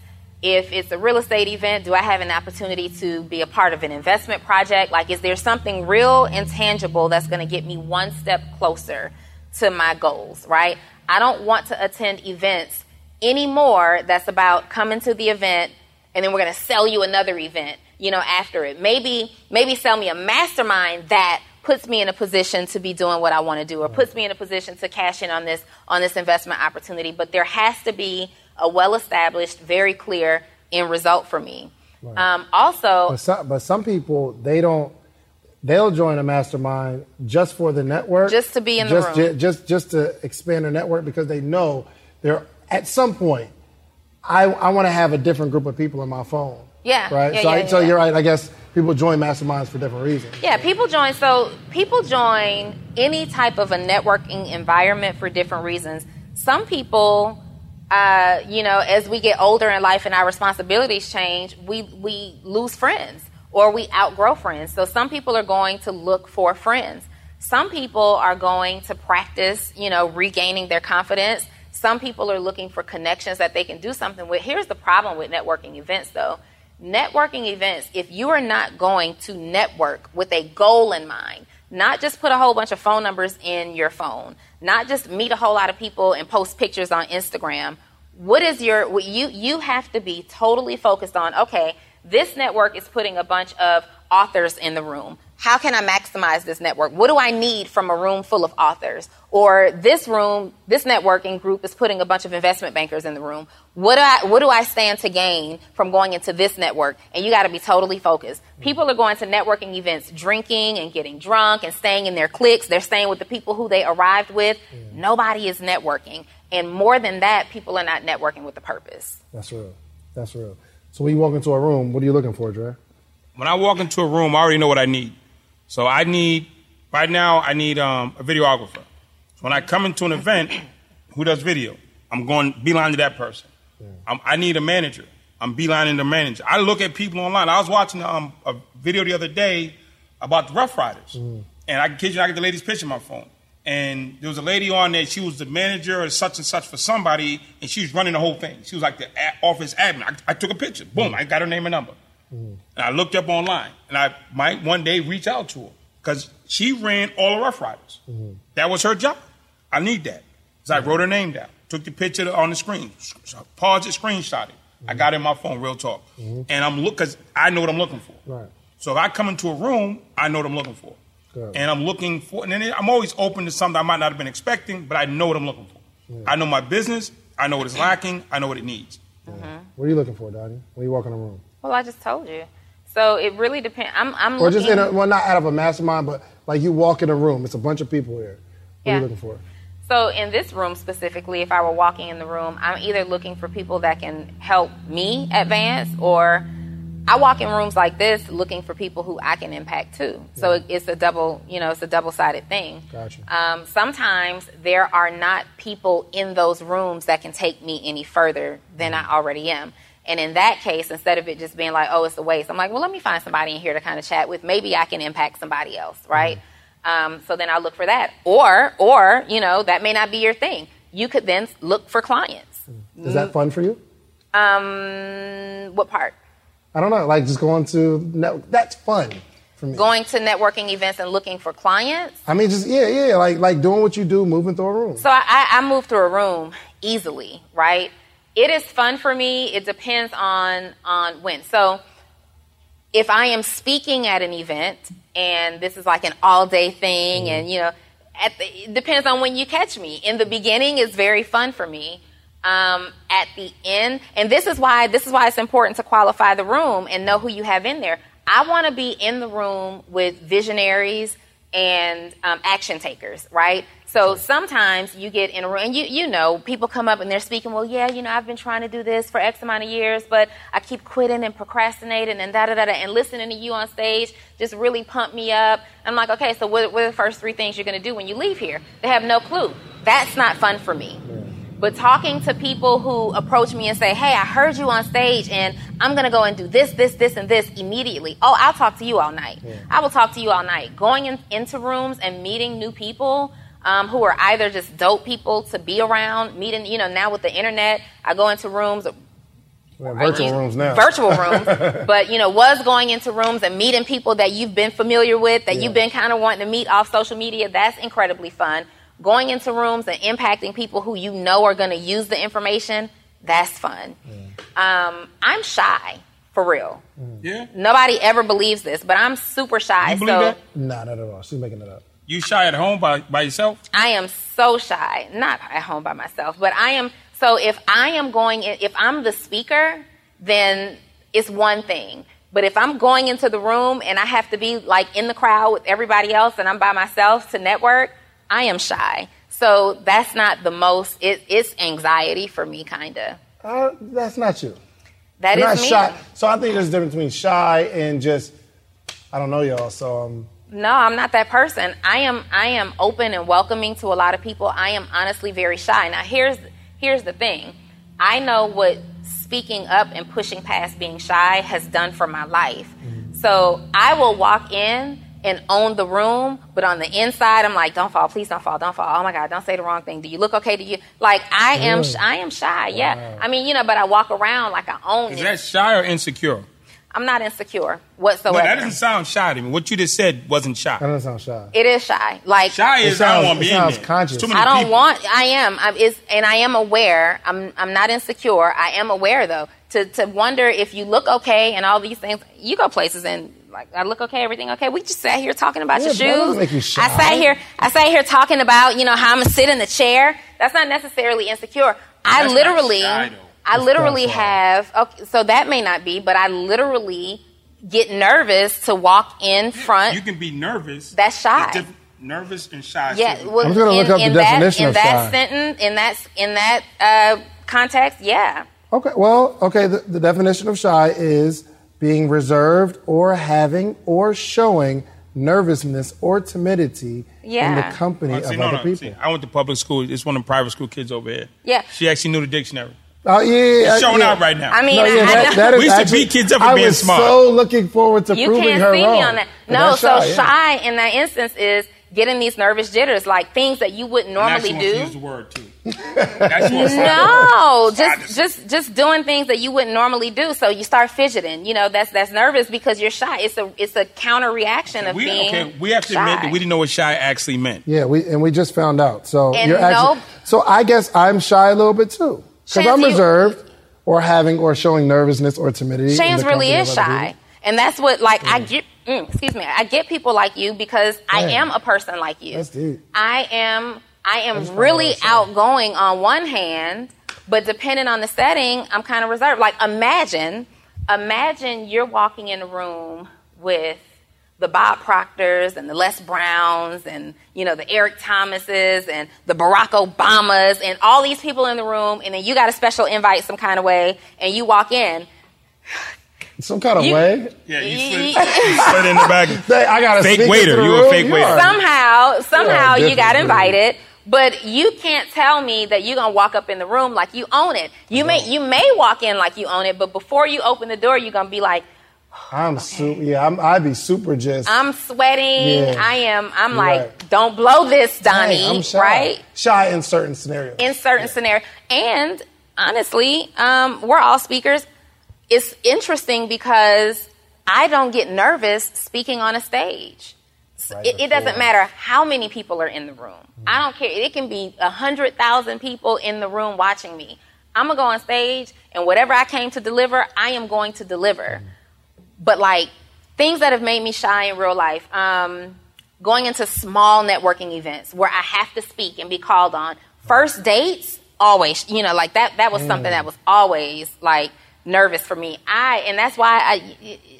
If it's a real estate event, do I have an opportunity to be a part of an investment project? Like, is there something real and tangible that's going to get me one step closer to my goals, right? I don't want to attend events anymore that's about coming to the event and then we're going to sell you another event, you know, after it. Maybe sell me a mastermind that puts me in a position to be doing what I want to do, or puts me in a position to cash in on this investment opportunity. But there has to be a well-established, very clear end result for me. Right. Also, but some people, they'll join a mastermind just for the network, just to be in the room, just to expand their network, because they know they're at some point. I want to have a different group of people on my phone. Yeah. Right. So you're right. I guess people join masterminds for different reasons. Yeah. People join any type of a networking environment for different reasons. Some people. As we get older in life and our responsibilities change, we lose friends or we outgrow friends. So some people are going to look for friends. Some people are going to practice, regaining their confidence. Some people are looking for connections that they can do something with. Here's the problem with networking events, though. Networking events, if you are not going to network with a goal in mind, not just put a whole bunch of phone numbers in your phone, not just meet a whole lot of people and post pictures on Instagram. You have to be totally focused on, okay, this network is putting a bunch of authors in the room. How can I maximize this network? What do I need from a room full of authors? Or this networking group is putting a bunch of investment bankers in the room. What do I stand to gain from going into this network? And you got to be totally focused. People are going to networking events drinking and getting drunk and staying in their cliques. They're staying with the people who they arrived with. Mm-hmm. Nobody is networking. And more than that, people are not networking with a purpose. That's real. So when you walk into a room, what are you looking for, Dre? When I walk into a room, I already know what I need. So I need a videographer. So when I come into an event, who does video? I'm going beeline to that person. Yeah. I need a manager. I'm beelining the manager. I look at people online. I was watching a video the other day about the Rough Riders. Mm. And I kid you, I get the lady's picture on my phone. And there was a lady on there. She was the manager or such and such for somebody. And she was running the whole thing. She was like the office admin. I took a picture. Boom, I got her name and number. Mm. And I looked up online, and I might one day reach out to her because she ran all the Rough Riders. Mm-hmm. That was her job. I need that. So I wrote her name down, took the picture on the screen, paused it, screenshot it. Mm-hmm. I got it in my phone, real talk. Mm-hmm. And I'm because I know what I'm looking for. Right. So if I come into a room, I know what I'm looking for. Good. And I'm looking for, and then I'm always open to something I might not have been expecting, but I know what I'm looking for. Yeah. I know my business. I know what it's lacking. I know what it needs. Yeah. Mm-hmm. What are you looking for, Donnie, when you walk in a room? Well, I just told you. So it really depends. I'm or just not out of a mastermind, but like you walk in a room. It's a bunch of people here. What are you looking for? So in this room specifically, if I were walking in the room, I'm either looking for people that can help me advance, or I walk in rooms like this looking for people who I can impact too. So it's a double-sided thing. Gotcha. Sometimes there are not people in those rooms that can take me any further than I already am. And in that case, instead of it just being like, oh, it's a waste, I'm like, well, let me find somebody in here to kind of chat with. Maybe I can impact somebody else, right? Mm-hmm. So then I look for that. Or, that may not be your thing. You could then look for clients. Is that fun for you? What part? I don't know. Like just going to network. That's fun for me. Going to networking events and looking for clients. I mean, just like doing what you do, moving through a room. So I move through a room easily, right? It is fun for me. It depends on when. So if I am speaking at an event and this is like an all-day thing, mm-hmm. and, it depends on when you catch me. In the beginning, it's very fun for me. At the end, and this is why it's important to qualify the room and know who you have in there. I want to be in the room with visionaries and action takers, right? So sometimes you get in a room, and people come up and they're speaking, well, I've been trying to do this for X amount of years, but I keep quitting and procrastinating and da-da-da-da, and listening to you on stage just really pumped me up. I'm like, okay, so what are the first three things you're going to do when you leave here? They have no clue. That's not fun for me. But talking to people who approach me and say, hey, I heard you on stage, and I'm going to go and do this, this, this, and this immediately. Oh, I'll talk to you all night. Yeah. I will talk to you all night. Going into rooms and meeting new people who are either just dope people to be around, meeting, now with the internet, I go into rooms, Well, virtual rooms now. Virtual rooms. But, you know, was going into rooms and meeting people that you've been familiar with, that you've been kind of wanting to meet off social media. That's incredibly fun. Going into rooms and impacting people who you know are going to use the information, that's fun. Yeah. I'm shy, for real. Yeah. Nobody ever believes this, but I'm super shy. You believe that? No, not at all. She's making it up. You shy at home by yourself? I am so shy. Not at home by myself, but I am. So if I'm the speaker, then it's one thing. But if I'm going into the room and I have to be like in the crowd with everybody else and I'm by myself to network, I am shy. So that's not the most, it's anxiety for me, kind of. That's not you. That You're is not me. Shy. So I think there's a difference between shy and just, I don't know y'all, so No, I'm not that person. I am open and welcoming to a lot of people. I am honestly very shy. Now, here's the thing. I know what speaking up and pushing past being shy has done for my life. Mm-hmm. So I will walk in and own the room, but on the inside, I'm like, don't fall, please don't fall, don't fall. Oh my God, don't say the wrong thing. Do you look okay? Do you? Like, I am shy, yeah. Wow. I mean, you know, but I walk around like I own it. Is that shy or insecure? I'm not insecure whatsoever. No, that doesn't sound shy to me. What you just said wasn't shy. That doesn't sound shy. It is shy. Like shy is I don't want to be in there. It sounds conscious. Too many people. I don't want. I am. And I am aware. I'm not insecure. I am aware though. To wonder if you look okay and all these things. You go places and like I look okay, everything okay. We just sat here talking about your shoes. That doesn't make you shy. I sat here talking about how I'm gonna sit in the chair. That's not necessarily insecure. That's literally. Not shy, though. I literally have, okay, so that may not be, but I literally get nervous to walk in front. You can be nervous. That's shy. Nervous and shy. Yeah, well, I'm going to look up the definition of shy. In that context, yeah. Okay, well, the definition of shy is being reserved or having or showing nervousness or timidity in the company of other people. See, I went to public school. It's one of the private school kids over here. Yeah. She actually knew the dictionary. Oh, yeah. It's showing out right now. I mean, we used to beat kids up for being smart. I was so looking forward to proving her wrong. You can't see me on that. No, so shy in that instance is getting these nervous jitters, like things that you wouldn't normally do. That's use the word, too. No, just doing things that you wouldn't normally do. So you start fidgeting. You know, that's nervous because you're shy. It's a counter reaction of being shy. We have to admit that we didn't know what shy actually meant. Yeah, we just found out. So I guess I'm shy a little bit, too. Because I'm reserved or having or showing nervousness or timidity. Shands really is shy. And that's what, like, I get people like you because I am a person like you. That's deep. I am really outgoing on one hand, but depending on the setting, I'm kind of reserved. Like, imagine you're walking in a room with the Bob Proctors and the Les Browns and, the Eric Thomases and the Barack Obamas and all these people in the room. And then you got a special invite some kind of way and you walk in. Some kind of way? Yeah, you slid in the back. I got a fake waiter. You a fake waiter. Somehow you got invited. But you can't tell me that you're going to walk up in the room like you own it. You may walk in like you own it, but before you open the door, you're going to be like, I'd be super just. I'm sweating. Yeah. I'm like, right. Don't blow this, Donnie. Dang, I'm shy. Right? Shy in certain scenarios. And honestly, we're all speakers. It's interesting because I don't get nervous speaking on a stage. Right, it doesn't matter how many people are in the room. Mm-hmm. I don't care. It can be 100,000 people in the room watching me. I'm going to go on stage and whatever I came to deliver, I am going to deliver. Mm-hmm. But, like, things that have made me shy in real life, going into small networking events where I have to speak and be called on. First dates, always, that was something that was always, like, nervous for me. And that's why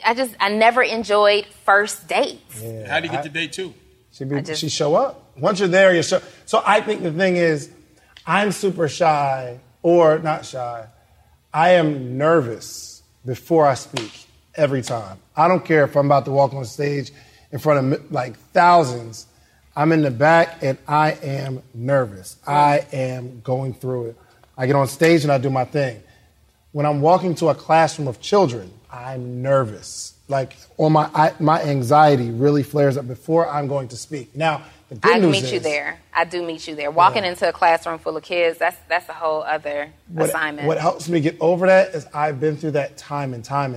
I never enjoyed first dates. Yeah. How do you get to day two? She show up. Once you're there, you show. So I think the thing is, I'm super shy or not shy. I am nervous before I speak. Every time. I don't care if I'm about to walk on stage in front of like thousands. I'm in the back and I am nervous. I am going through it. I get on stage and I do my thing. When I'm walking to a classroom of children, I'm nervous. Like my anxiety really flares up before I'm going to speak. Now, I meet you there. I do meet you there. Walking into a classroom full of kids, that's a whole other assignment. What helps me get over that is I've been through that time and time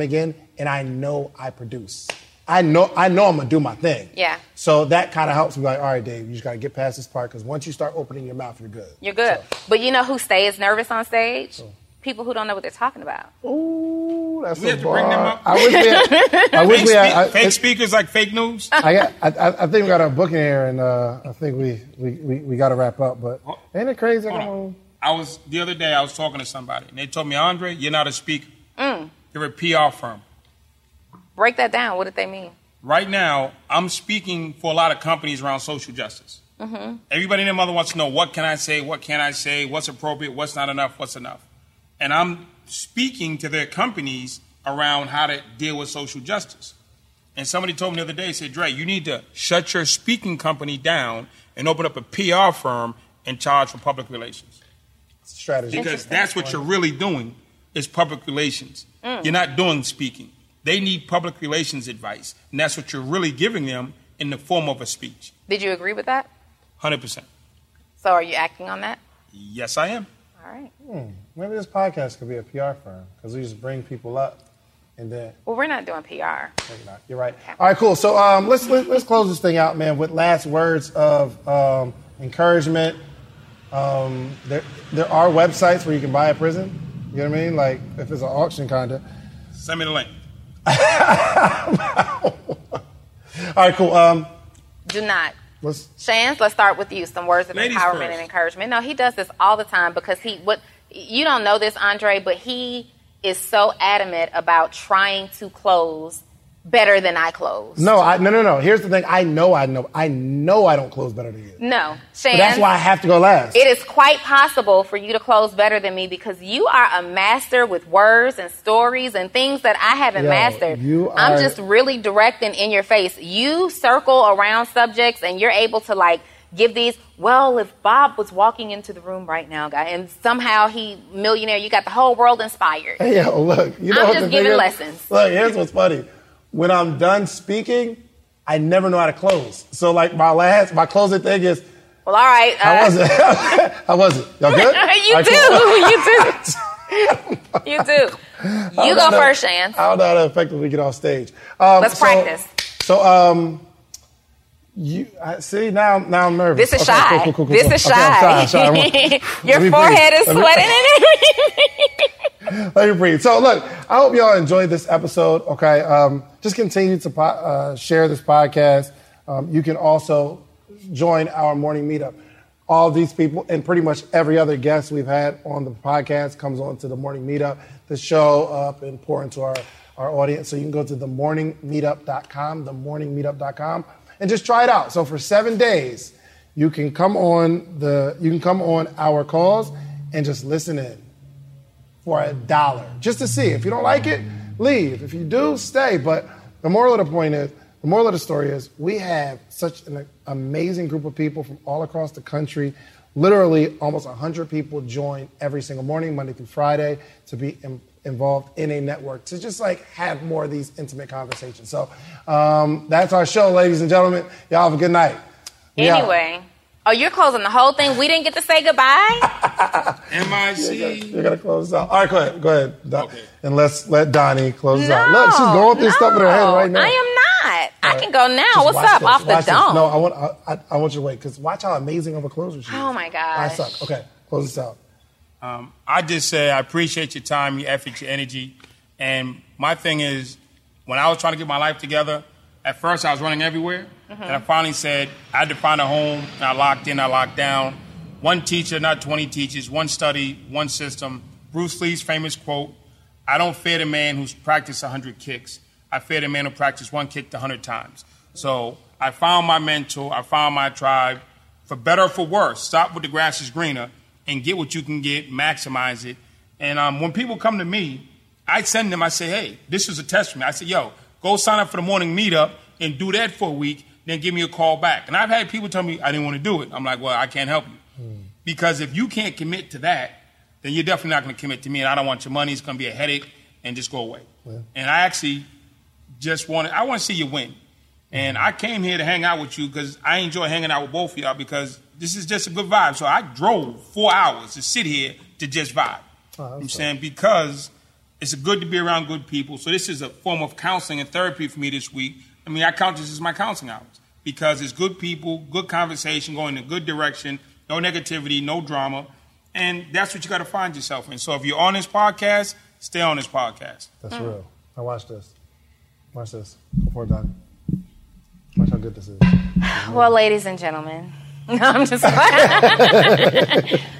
again, and I know I produce. I know I'm going to do my thing. Yeah. So that kind of helps me. Like, all right, Dave, you just got to get past this part, because once you start opening your mouth, you're good. You're good. So. But you know who stays nervous on stage? Oh. People who don't know what they're talking about. Ooh, that's we a have bar. To bring them up. I wish we had. Fake speakers like fake news. I think we got our book in here, and I think we got to wrap up. But ain't it crazy? The other day I was talking to somebody, and they told me, Andre, you're not a speaker. You're a PR firm. Break that down. What did they mean? Right now, I'm speaking for a lot of companies around social justice. Mm-hmm. Everybody in their mother wants to know, what can I say? What can't I say? What's appropriate? What's not enough? What's enough? And I'm speaking to their companies around how to deal with social justice. And somebody told me the other day, said, Dre, you need to shut your speaking company down and open up a PR firm and charge for public relations. Strategy. Because that's what you're really doing is public relations. You're not doing speaking. They need public relations advice. And that's what you're really giving them in the form of a speech. Did you agree with that? 100%. So are you acting on that? Yes, I am. All right. Maybe this podcast could be a PR firm, because we just bring people up and then. Well, we're not doing PR. Maybe not. You're right. Okay. All right, cool. So let's close this thing out, man, with last words of encouragement. There are websites where you can buy a prison. You know what I mean? Like if it's an auction kind of. Send me the link. All right, cool. Do not. Shands, let's start with you. Some words of empowerment first. And encouragement. No, he does this all the time because you don't know this, Andre, but he is so adamant about trying to close better than I close. No. Here's the thing. I know I don't close better than you. No, Shands. That's why I have to go last. It is quite possible for you to close better than me because you are a master with words and stories and things that I haven't mastered. I'm just really direct and in your face. You circle around subjects and you're able to like give these, well, if Bob was walking into the room right now, guy, and somehow he millionaire, you got the whole world inspired. Hey, yo, look. You know I'm just giving lessons. Look, here's what's funny. When I'm done speaking, I never know how to close. So, like, my closing thing is... Well, all right. How was it? How was it? Y'all good? You do. You go first, Shan. I don't know how to effectively get off stage. Let's practice. So, now I'm nervous. This is shy. Cool. Your forehead is sweating and everything. Let me breathe. So look, I hope y'all enjoyed this episode. Okay, just continue to share this podcast. You can also join our morning meetup. All these people and pretty much every other guest we've had on the podcast comes on to the morning meetup to show up and pour into our audience. So you can go to themorningmeetup.com, themorningmeetup.com. And just try it out. So for 7 days, you can come on our calls and just listen in for $1, just to see. If you don't like it, leave. If you do, stay. But the moral of the story is we have such an amazing group of people from all across the country. Literally, almost 100 people join every single morning, Monday through Friday, to be involved in a network to just like have more of these intimate conversations. So that's our show, ladies and gentlemen. Y'all have a good night. Anyway, you're closing the whole thing. We didn't get to say goodbye. MIC. You're gonna close this out. All right, go ahead. Okay. And let's let Donnie close out. Look, she's going through stuff in her head right now. I am not. Right. I can go now. Just what's up? This. Off watch the dome. No, I want you to wait because watch how amazing of a closer she is. Oh my gosh. I suck. Okay, close this out. I just say I appreciate your time, your effort, your energy. And my thing is, when I was trying to get my life together, at first I was running everywhere. Mm-hmm. And I finally said, I had to find a home. And I locked in, I locked down. One teacher, not 20 teachers. One study, one system. Bruce Lee's famous quote, I don't fear the man who's practiced 100 kicks. I fear the man who practiced one kick 100 times. So I found my mentor. I found my tribe. For better or for worse, stop with the grass is greener. And get what you can get, maximize it. And when people come to me, I send them, I say, hey, this is a test for me. I say, yo, go sign up for the morning meetup and do that for a week, then give me a call back. And I've had people tell me I didn't want to do it. I'm like, well, I can't help you. Because if you can't commit to that, then you're definitely not going to commit to me, and I don't want your money. It's going to be a headache, and just go away. Yeah. And I want to see you win. And I came here to hang out with you because I enjoy hanging out with both of y'all because this is just a good vibe. So I drove 4 hours to sit here to just vibe. Oh, you know what I'm saying? Because it's good to be around good people. So this is a form of counseling and therapy for me this week. I mean, I count this as my counseling hours because it's good people, good conversation, going in a good direction, no negativity, no drama. And that's what you got to find yourself in. So if you're on this podcast, stay on this podcast. That's real. Now watch this. Watch this before done. Watch how good this is. Well, ladies and gentlemen. No, I'm just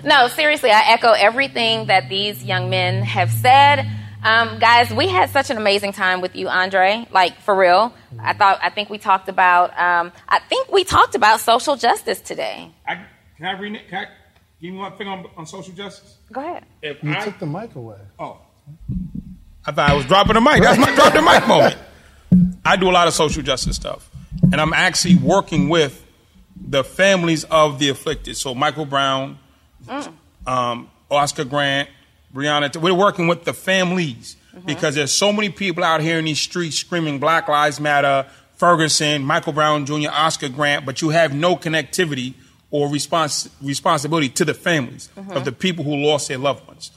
No, seriously, I echo everything that these young men have said. Guys, we had such an amazing time with you, Andre. Like, for real. I think we talked about social justice today. Can I give me one thing on social justice? Go ahead. You took the mic away. Oh. I thought I was dropping the mic. That's my drop the mic moment. I do a lot of social justice stuff. And I'm actually working with the families of the afflicted. So Michael Brown, Oscar Grant, Breonna. We're working with the families because there's so many people out here in these streets screaming Black Lives Matter, Ferguson, Michael Brown Jr., Oscar Grant, but you have no connectivity or responsibility to the families of the people who lost their loved ones.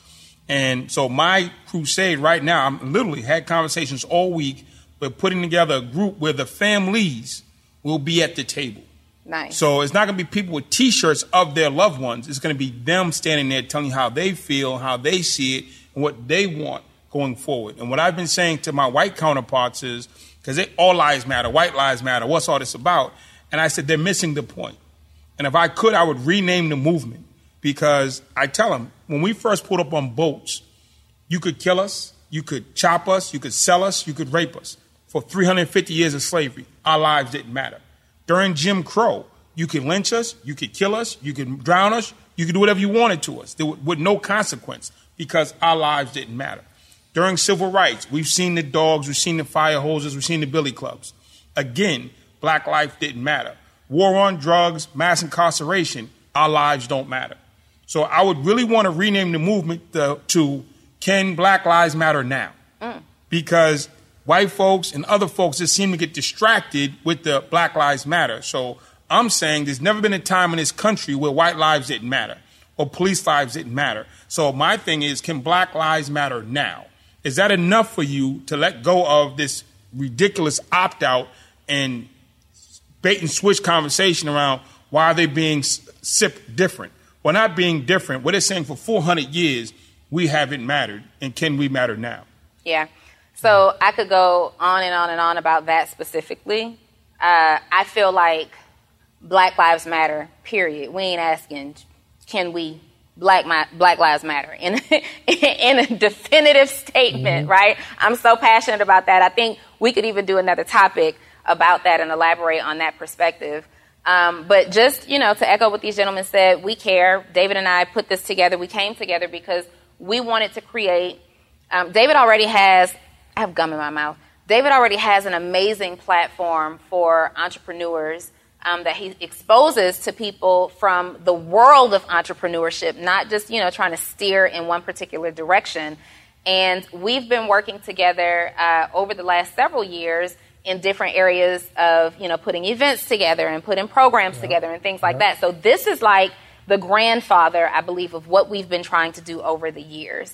And so my crusade right now, I'm literally had conversations all week. We're putting together a group where the families will be at the table. Nice. So it's not going to be people with T-shirts of their loved ones. It's going to be them standing there telling you how they feel, how they see it, and what they want going forward. And what I've been saying to my white counterparts is, because all lives matter, white lives matter, what's all this about? And I said, they're missing the point. And if I could, I would rename the movement because I tell them, when we first pulled up on boats, you could kill us, you could chop us, you could sell us, you could rape us. For 350 years of slavery, our lives didn't matter. During Jim Crow, you could lynch us, you could kill us, you could drown us, you could do whatever you wanted to us with no consequence because our lives didn't matter. During civil rights, we've seen the dogs, we've seen the fire hoses, we've seen the billy clubs. Again, Black life didn't matter. War on drugs, mass incarceration, our lives don't matter. So I would really want to rename the movement to Can Black Lives Matter Now? Because white folks and other folks just seem to get distracted with the Black Lives Matter. So I'm saying there's never been a time in this country where white lives didn't matter or police lives didn't matter. So my thing is, can Black lives matter now? Is that enough for you to let go of this ridiculous opt-out and bait and switch conversation around why are they being sipped different? Well, not being different. What they're saying for 400 years, we haven't mattered. And can we matter now? Yeah. So I could go on and on and on about that specifically. I feel like Black Lives Matter, period. We ain't asking, can we Black Lives Matter in a definitive statement, right? I'm so passionate about that. I think we could even do another topic about that and elaborate on that perspective. But just, to echo what these gentlemen said, we care. David and I put this together. We came together because we wanted to create. David already has... I have gum in my mouth. David already has an amazing platform for entrepreneurs that he exposes to people from the world of entrepreneurship, not just, trying to steer in one particular direction. And we've been working together over the last several years in different areas of, putting events together and putting programs together and things like that. So this is like the grandfather, I believe, of what we've been trying to do over the years.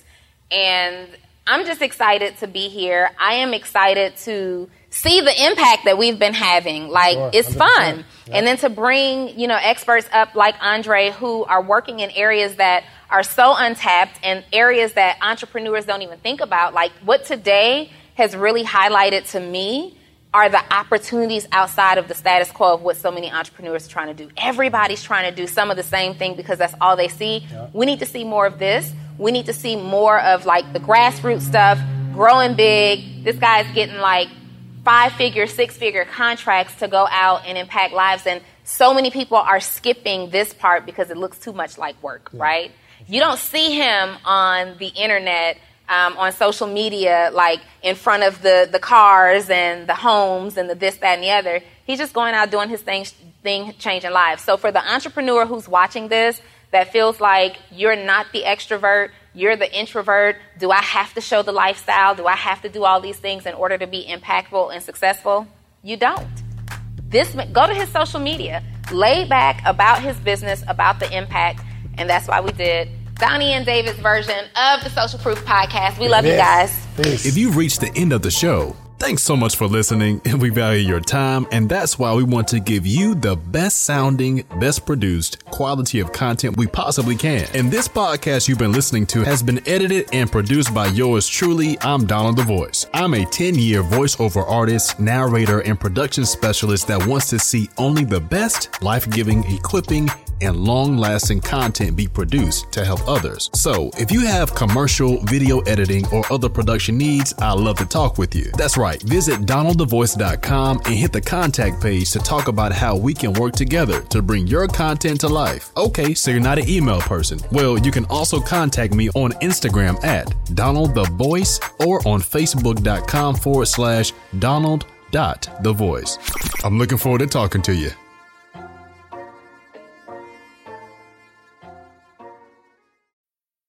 And I'm just excited to be here. I am excited to see the impact that we've been having. Like, it's fun. Yeah. And then to bring, experts up like Andre who are working in areas that are so untapped and areas that entrepreneurs don't even think about. Like, what today has really highlighted to me are the opportunities outside of the status quo of what so many entrepreneurs are trying to do. Everybody's trying to do some of the same thing because that's all they see. Yeah. We need to see more of this. We need to see more of like the grassroots stuff, growing big. This guy's getting like 5-figure, 6-figure contracts to go out and impact lives. And so many people are skipping this part because it looks too much like work, right? You don't see him on the internet, on social media, like in front of the cars and the homes and the this, that, and the other. He's just going out doing his thing, changing lives. So for the entrepreneur who's watching this, that feels like you're not the extrovert, you're the introvert. Do I have to show the lifestyle? Do I have to do all these things in order to be impactful and successful? You don't. This go to his social media, lay back about his business, about the impact, and that's why we did Donnie and David's version of the Social Proof Podcast. We love you guys. Peace. If you've reached the end of the show, thanks so much for listening. We value your time, and that's why we want to give you the best sounding, best produced quality of content we possibly can. And this podcast you've been listening to has been edited and produced by yours truly. I'm Donald The Voice. I'm a 10-year voiceover artist, narrator, and production specialist that wants to see only the best, life-giving, equipping, and long-lasting content be produced to help others. So if you have commercial, video editing, or other production needs, I'd love to talk with you. That's right. Visit DonaldTheVoice.com and hit the contact page to talk about how we can work together to bring your content to life. Okay, so you're not an email person. Well, you can also contact me on Instagram at DonaldTheVoice or on Facebook.com/Donald.TheVoice. I'm looking forward to talking to you.